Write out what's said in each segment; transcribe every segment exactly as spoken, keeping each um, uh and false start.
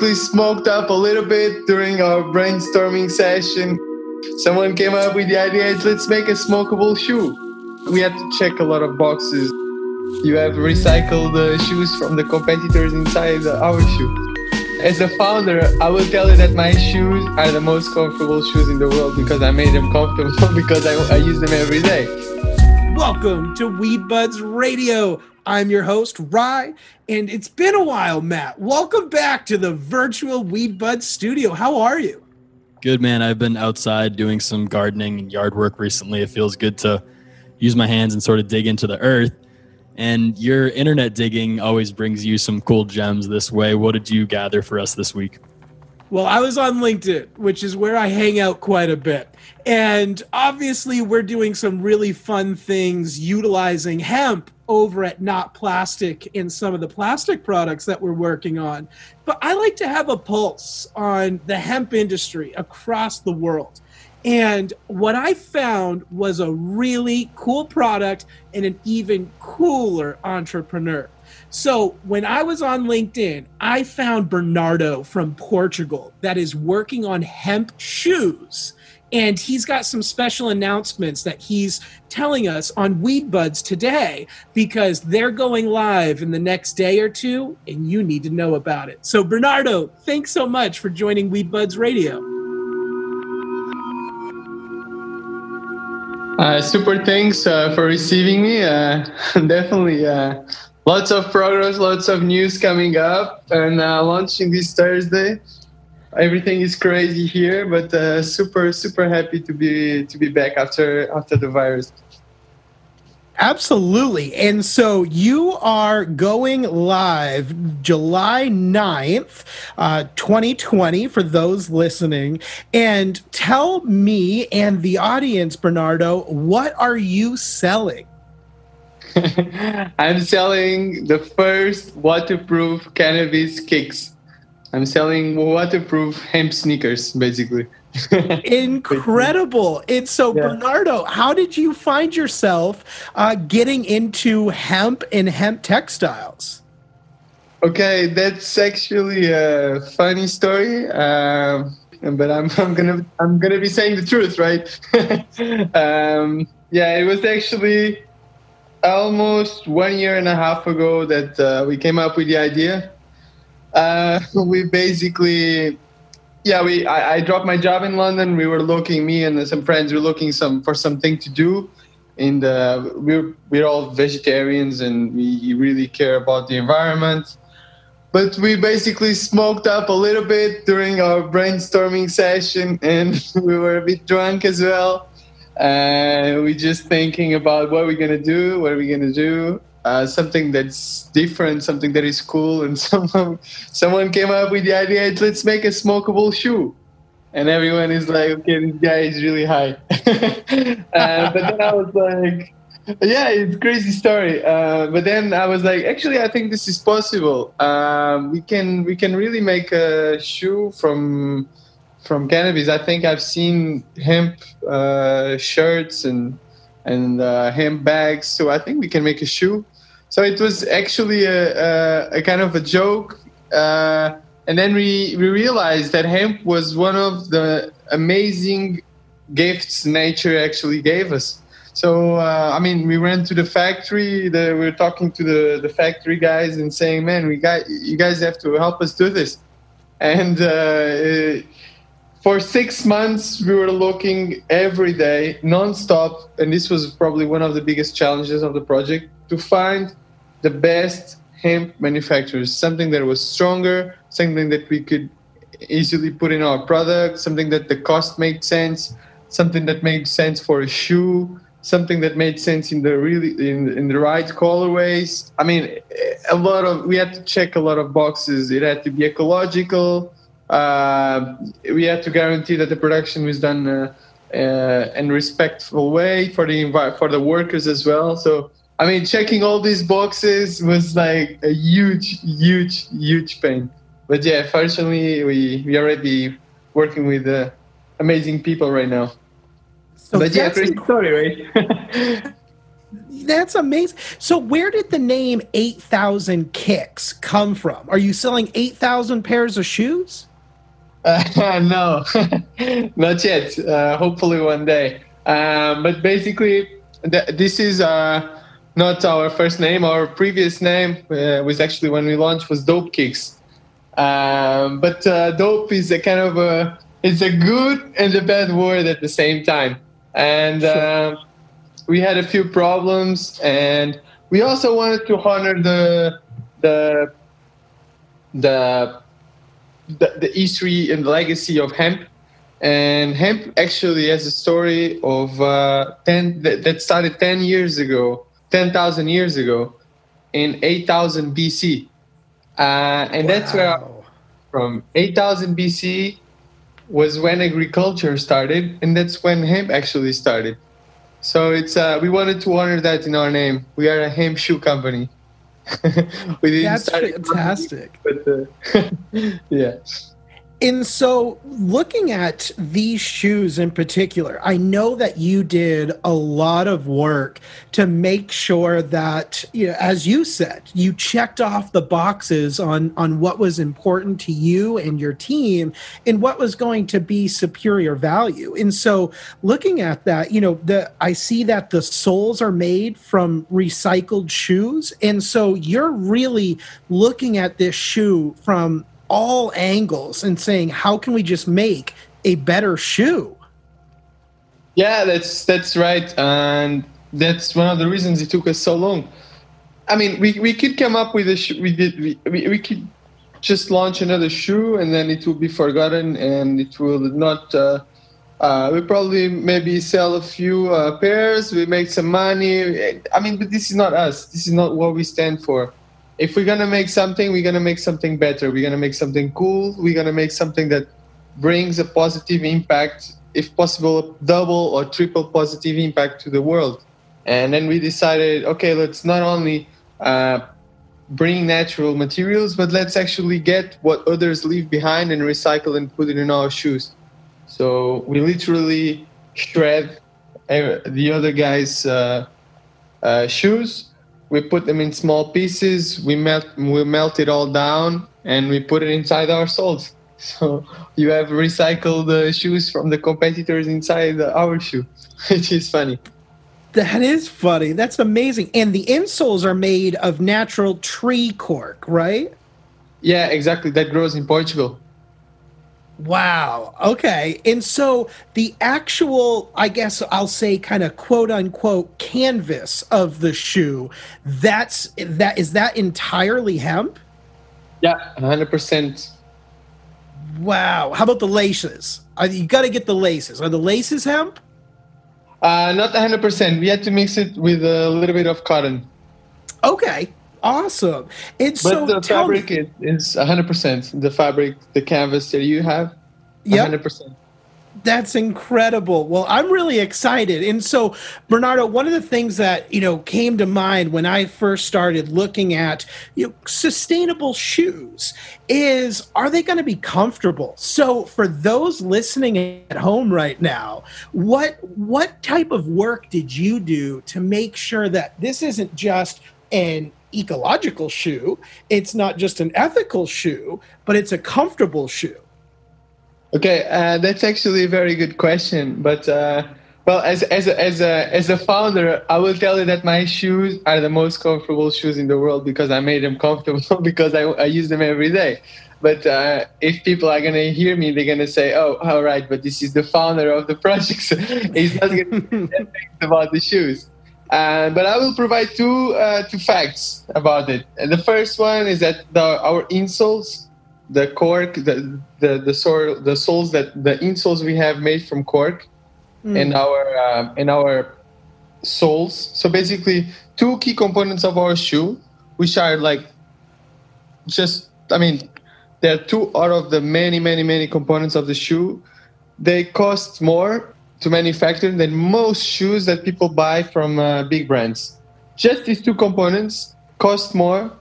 quickly smoked up a little bit during our brainstorming session. Someone came up with the idea, let's make a smokable shoe. We had to check a lot of boxes. You have recycled the shoes from the competitors inside our shoe. As a founder, I will tell you that my shoes are the most comfortable shoes in the world because I made them comfortable because I, I use them every day. Welcome to Weed Budz Radio. I'm your host, Rye, and it's been a while, Matt. Welcome back to the virtual Weed Budz studio. How are you? Good, man. I've been outside doing some gardening and yard work recently. It feels good to use my hands and sort of dig into the earth. And your internet digging always brings you some cool gems this way. What did you gather for us this week? Well, I was on LinkedIn, which is where I hang out quite a bit. And obviously, we're doing some really fun things utilizing hemp over at Not Plastic in some of the plastic products that we're working on. But I like to have a pulse on the hemp industry across the world. And what I found was a really cool product and an even cooler entrepreneur. So when I was on LinkedIn, I found Bernardo from Portugal that is working on hemp shoes. And he's got some special announcements that he's telling us on Weed Budz today because they're going live in the next day or two, and you need to know about it. So Bernardo, thanks so much for joining Weed Budz Radio. Uh, super thanks uh, for receiving me. Uh, definitely uh, lots of progress, lots of news coming up and uh, launching this Thursday. Everything is crazy here, but uh, super, super happy to be to be back after after the virus. Absolutely. And so you are going live July ninth, uh, twenty twenty, for those listening. And tell me and the audience, Bernardo, what are you selling? I'm selling the first waterproof cannabis kicks. I'm selling waterproof hemp sneakers, basically. Incredible. And so, yeah. Bernardo, how did you find yourself uh, getting into hemp and hemp textiles? Okay, that's actually a funny story, uh, but I'm, I'm gonna I'm gonna be saying the truth, right? um, yeah, it was actually almost one year and a half ago that uh, we came up with the idea. Uh, we basically, yeah, we I, I dropped my job in London. We were looking, me and some friends were looking some for something to do. And uh, we're we're all vegetarians and we really care about the environment. But we basically smoked up a little bit during our brainstorming session, and we were a bit drunk as well. Uh, we just thinking about what we're gonna do, what are we gonna do. Uh, something that's different, something that is cool, and someone someone came up with the idea, let's make a smokable shoe. And everyone is like, okay, this guy is really high. uh, but then I was like, yeah, it's a crazy story. Uh, but then I was like, actually, I think this is possible. Uh, we can we can really make a shoe from from cannabis. I think I've seen hemp uh, shirts and and uh, hemp bags, so I think we can make a shoe. So it was actually a, a, a kind of a joke. Uh, and then we, we realized that hemp was one of the amazing gifts nature actually gave us. So, uh, I mean, we went to the factory, the, we were talking to the, the factory guys and saying, man, we got you guys have to help us do this. And uh, it, for six months, we were looking every day, nonstop, and this was probably one of the biggest challenges of the project, to find the best hemp manufacturers, something that was stronger, something that we could easily put in our product, something that the cost made sense, something that made sense for a shoe, something that made sense in the really in, in the right colorways. I mean, a lot of we had to check a lot of boxes. It had to be ecological. Uh, we had to guarantee that the production was done uh, uh, in a respectful way for the envi- for the workers as well. So, I mean, checking all these boxes was like a huge, huge, huge pain. But yeah, fortunately, we we already working with uh, amazing people right now. So but yeah, great story, right? That's amazing. So where did the name eight thousand Kicks come from? Are you selling eight thousand pairs of shoes? Uh, no, not yet. Uh, hopefully one day. Um, but basically, th- this is uh, not our first name. Our previous name uh, was actually, when we launched, was Dope Kicks. Um, but uh, dope is a kind of a, it's a good and a bad word at the same time. And uh, we had a few problems, and we also wanted to honor the the the the, the history and the legacy of hemp. And hemp actually has a story of uh, ten that, that started ten years ago, ten thousand years ago, in eight thousand B C. Uh, and wow. That's where from eight thousand B C was when agriculture started, and that's when hemp actually started. So it's uh, we wanted to honor that in our name. We are a hemp shoe company. we didn't that's start fantastic. Company, but, uh, yeah. And so looking at these shoes in particular, I know that you did a lot of work to make sure that, you know, as you said, you checked off the boxes on, on what was important to you and your team and what was going to be superior value. And so looking at that, you know, the I see that the soles are made from recycled shoes. And so you're really looking at this shoe from all angles and saying, how can we just make a better shoe? Yeah, that's that's right. And that's one of the reasons it took us so long. I mean, we, we could come up with a shoe. We, did, we, we could just launch another shoe and then it will be forgotten and it will not... Uh, uh, we probably maybe sell a few uh, pairs. We make some money. I mean, but this is not us. This is not what we stand for. If we're going to make something, we're going to make something better. We're going to make something cool. We're going to make something that brings a positive impact, if possible, a double or triple positive impact to the world. And then we decided, okay, let's not only uh, bring natural materials, but let's actually get what others leave behind and recycle and put it in our shoes. So we literally shred the other guy's uh, uh, shoes. We put them in small pieces, we melt we melt it all down, and we put it inside our soles. So you have recycled uh, shoes from the competitors inside our shoe, which is funny. That is funny. That's amazing. And the insoles are made of natural tree cork, right? Yeah, exactly. That grows in Portugal. Wow. Okay. And so the actual, I guess I'll say kind of quote unquote canvas of the shoe, that's that is that entirely hemp? Yeah, one hundred percent. Wow. How about the laces? You got to get the laces. Are the laces hemp? Uh, not one hundred percent. We had to mix it with a little bit of cotton. Okay. Awesome. And but so the fabric me, is one hundred percent. The fabric, the canvas that you have, yep. one hundred percent. That's incredible. Well, I'm really excited. And so, Bernardo, one of the things that, you know, came to mind when I first started looking at, you know, sustainable shoes is, are they going to be comfortable? So for those listening at home right now, what what type of work did you do to make sure that this isn't just an ecological shoe, it's not just an ethical shoe, but it's a comfortable shoe? Okay, uh, that's actually a very good question. But uh, well, as as a, as a as a founder, I will tell you that my shoes are the most comfortable shoes in the world because I made them comfortable because I, I use them every day. But uh, if people are gonna hear me, they're gonna say, "Oh, all right, but this is the founder of the project. So he's not gonna think about the shoes." Uh, but I will provide two uh, two facts about it. And the first one is that the, our insoles, the cork, the the the, sole, the soles that the insoles we have made from cork, mm. and our uh, and our soles. So basically, two key components of our shoe, which are like just I mean, there are two out of the many many many components of the shoe. They cost more to manufacture than most shoes that people buy from uh, big brands. Just these two components cost more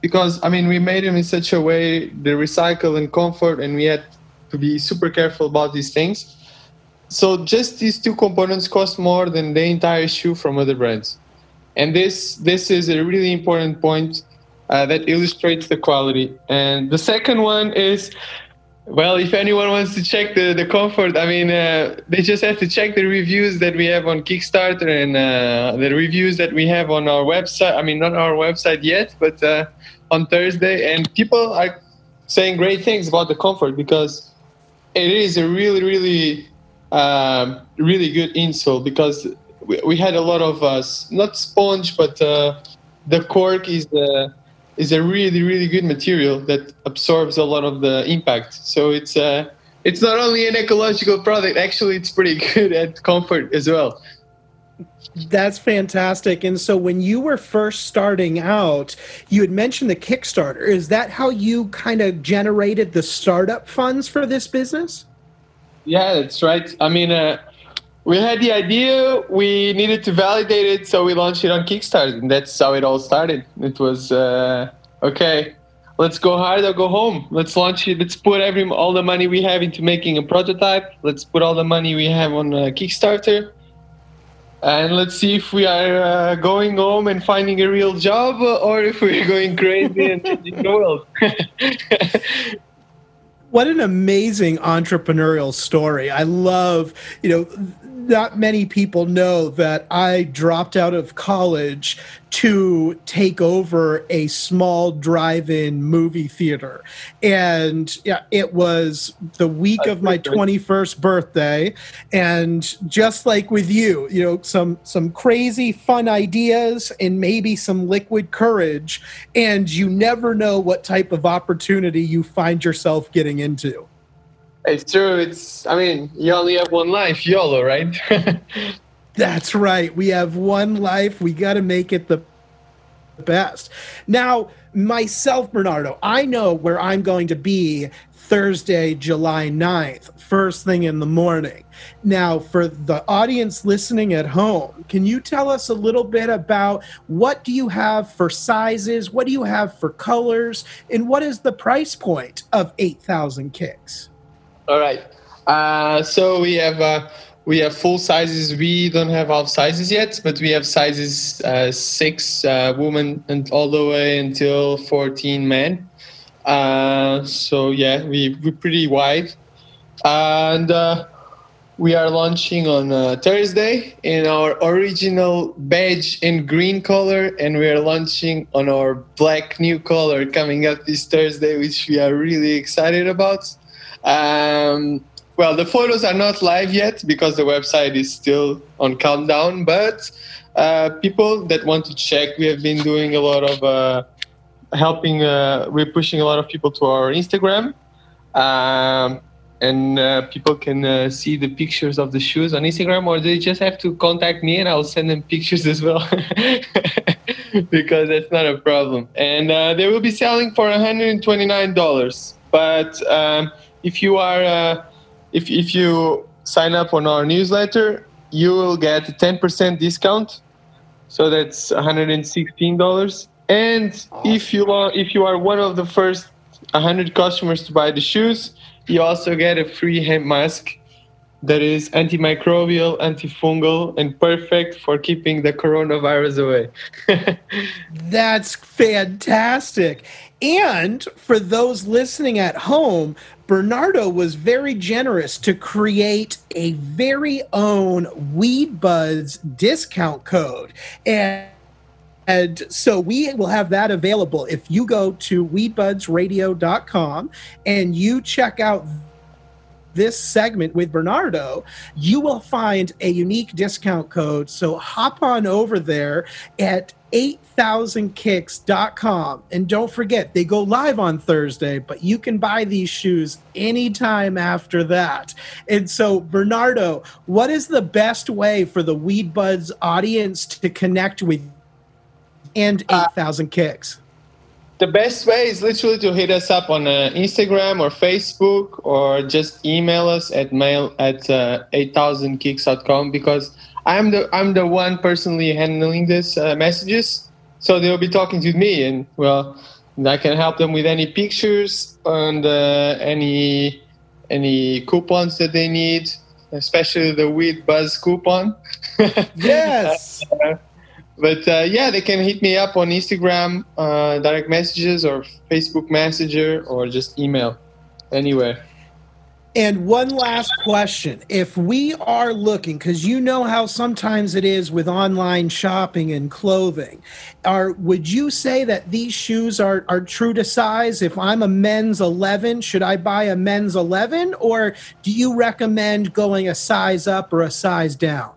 because, I mean, we made them in such a way, they recycle and comfort, and we had to be super careful about these things. So just these two components cost more than the entire shoe from other brands. And this this is a really important point uh, that illustrates the quality. And the second one is, well, if anyone wants to check the, the comfort, I mean, uh, they just have to check the reviews that we have on Kickstarter and uh, the reviews that we have on our website. I mean, not our website yet, but uh, on Thursday. And people are saying great things about the comfort, because it is a really, really, um, really good insole, because we, we had a lot of, uh, not sponge, but uh, the cork is the... Uh, is a really, really good material that absorbs a lot of the impact. So it's uh, it's not only an ecological product, actually it's pretty good at comfort as well. That's fantastic. And so when you were first starting out, you had mentioned the Kickstarter. Is that how you kind of generated the startup funds for this business? Yeah, that's right. I mean, uh, we had the idea, we needed to validate it, so we launched it on Kickstarter, and that's how it all started. It was, uh, okay, let's go hard or go home. Let's launch it. Let's put every all the money we have into making a prototype. Let's put all the money we have on uh, Kickstarter, and let's see if we are uh, going home and finding a real job, or if we're going crazy and changing the world. What an amazing entrepreneurial story. I love, you know, not many people know that I dropped out of college to take over a small drive-in movie theater. And yeah, it was the week of my twenty-first birthday. And just like with you, you know, some, some crazy fun ideas and maybe some liquid courage. And you never know what type of opportunity you find yourself getting into. It's true. It's, I mean, you only have one life, YOLO, right? That's right. We have one life. We got to make it the best. Now, myself, Bernardo, I know where I'm going to be Thursday, July ninth, first thing in the morning. Now, for the audience listening at home, can you tell us a little bit about what do you have for sizes, what do you have for colors, and what is the price point of eight thousand Kicks? All right. Uh, so we have... Uh, We have full sizes. We don't have half sizes yet, but we have sizes uh, six uh, women and all the way until fourteen men. Uh, so yeah, we, we're pretty wide. And uh, we are launching on uh, Thursday in our original beige and green color, and we are launching on our black new color coming up this Thursday, which we are really excited about. Um, Well, the photos are not live yet because the website is still on countdown, but uh, people that want to check, we have been doing a lot of uh, helping. Uh, we're pushing a lot of people to our Instagram, um, and uh, people can uh, see the pictures of the shoes on Instagram, or they just have to contact me and I'll send them pictures as well, because that's not a problem. And uh, they will be selling for one hundred twenty-nine dollars. But um, if you are... Uh, If if you sign up on our newsletter, you will get a ten percent discount, so that's one hundred sixteen dollars. And if you are if you are one of the first one hundred customers to buy the shoes, you also get a free hand mask that is antimicrobial, antifungal, and perfect for keeping the coronavirus away. That's fantastic. And for those listening at home, Bernardo was very generous to create a very own Weed Budz discount code. And, and so we will have that available. If you go to weed budz radio dot com and you check out this segment with Bernardo, you will find a unique discount code. So hop on over there at eight thousand kicks dot com. And don't forget, they go live on Thursday, but you can buy these shoes anytime after that. And so, Bernardo, what is the best way for the Weed Budz audience to connect with and eight thousand uh, Kicks? The best way is literally to hit us up on uh, Instagram or Facebook, or just email us at mail at uh, eight thousand kicks dot com, because I'm the I'm the one personally handling these uh, messages. So they'll be talking to me, and well, I can help them with any pictures and uh, any any coupons that they need, especially the Weed Budz coupon. Yes. uh, But uh, yeah, they can hit me up on Instagram, uh, direct messages, or Facebook Messenger, or just email, anywhere. And one last question. If we are looking, because you know how sometimes it is with online shopping and clothing, are, would you say that these shoes are, are true to size? If I'm a men's eleven, should I buy a men's eleven? Or do you recommend going a size up or a size down?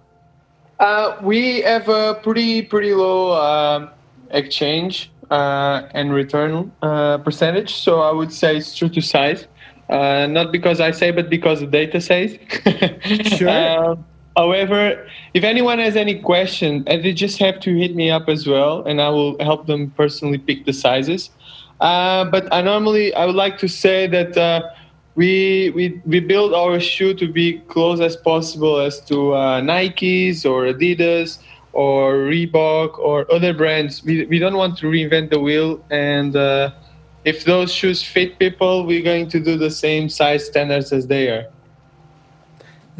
Uh, we have a pretty, pretty low uh, exchange uh, and return uh, percentage. So I would say it's true to size. Uh, not because I say, but because the data says. Sure. Uh, however, if anyone has any question, they just have to hit me up as well, and I will help them personally pick the sizes. Uh, but I normally, I would like to say that uh, we we we build our shoe to be close as possible as to uh, Nikes or Adidas or Reebok or other brands. We we don't want to reinvent the wheel, and. Uh, If those shoes fit people, we're going to do the same size standards as they are.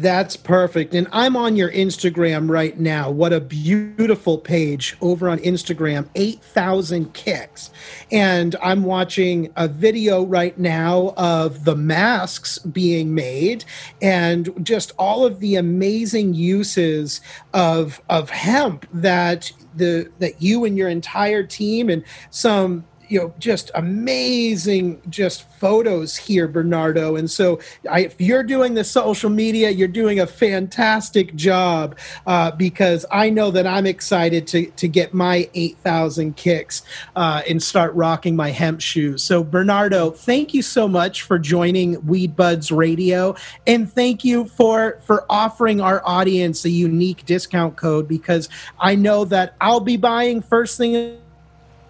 That's perfect. And I'm on your Instagram right now. What a beautiful page over on Instagram, eight thousand Kicks. And I'm watching a video right now of the masks being made and just all of the amazing uses of of hemp that the that you and your entire team and some you know, just amazing, just photos here, Bernardo. And so I, if you're doing the social media, you're doing a fantastic job uh, because I know that I'm excited to, to get my eight thousand kicks uh, and start rocking my hemp shoes. So Bernardo, thank you so much for joining Weed Budz Radio. And thank you for, for offering our audience a unique discount code, because I know that I'll be buying first thing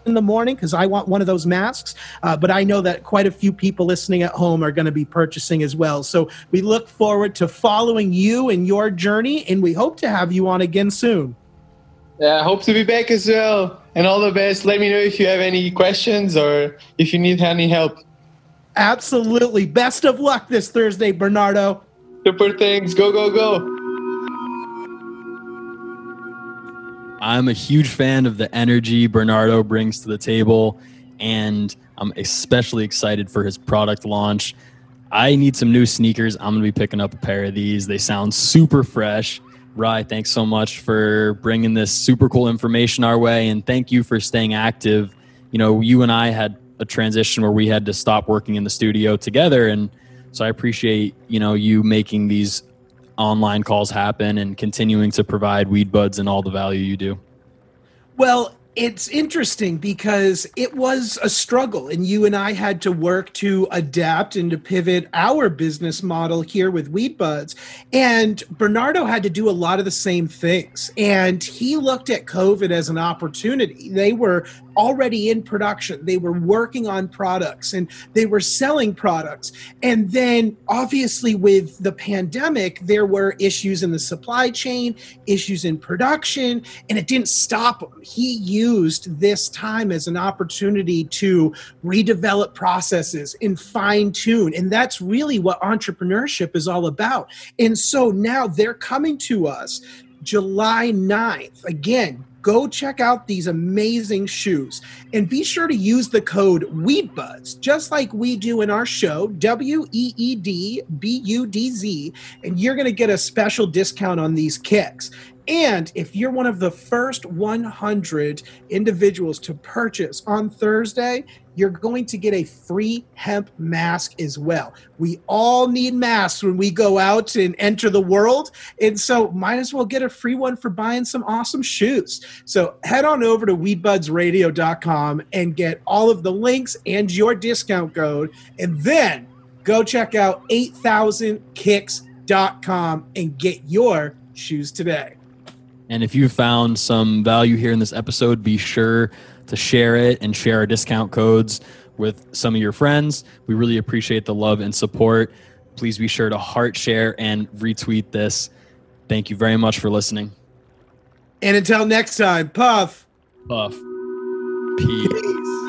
in the morning because I want one of those masks, uh, but I know that quite a few people listening at home are going to be purchasing as well. So we look forward to following you and your journey, and we hope to have you on again soon. Yeah, I hope to be back as well, and all the best. Let me know if you have any questions or if you need any help. Absolutely. Best of luck this Thursday, Bernardo. Super things. Go, go, go. I'm a huge fan of the energy Bernardo brings to the table, and I'm especially excited for his product launch. I need some new sneakers. I'm going to be picking up a pair of these. They sound super fresh. Rye, thanks so much for bringing this super cool information our way, and thank you for staying active. You know, you and I had a transition where we had to stop working in the studio together, and so I appreciate, you know, you making these online calls happen and continuing to provide Weed Budz and all the value you do. Well, it's interesting because it was a struggle, and you and I had to work to adapt and to pivot our business model here with Weed Budz. And Bernardo had to do a lot of the same things. And he looked at COVID as an opportunity. They were already in production. They were working on products and they were selling products. And then obviously with the pandemic, there were issues in the supply chain, issues in production, and it didn't stop him. He used used this time as an opportunity to redevelop processes and fine tune. And that's really what entrepreneurship is all about. And so now they're coming to us July ninth. Again, go check out these amazing shoes and be sure to use the code WeedBudz, just like we do in our show, W E E D B U D Z, and you're going to get a special discount on these kicks. And if you're one of the first one hundred individuals to purchase on Thursday, you're going to get a free hemp mask as well. We all need masks when we go out and enter the world. And so might as well get a free one for buying some awesome shoes. So head on over to weed budz radio dot com and get all of the links and your discount code. And then go check out eight thousand kicks dot com and get your shoes today. And if you found some value here in this episode, be sure to share it and share our discount codes with some of your friends. We really appreciate the love and support. Please be sure to heart share and retweet this. Thank you very much for listening. And until next time, puff. Puff. Peace. Peace.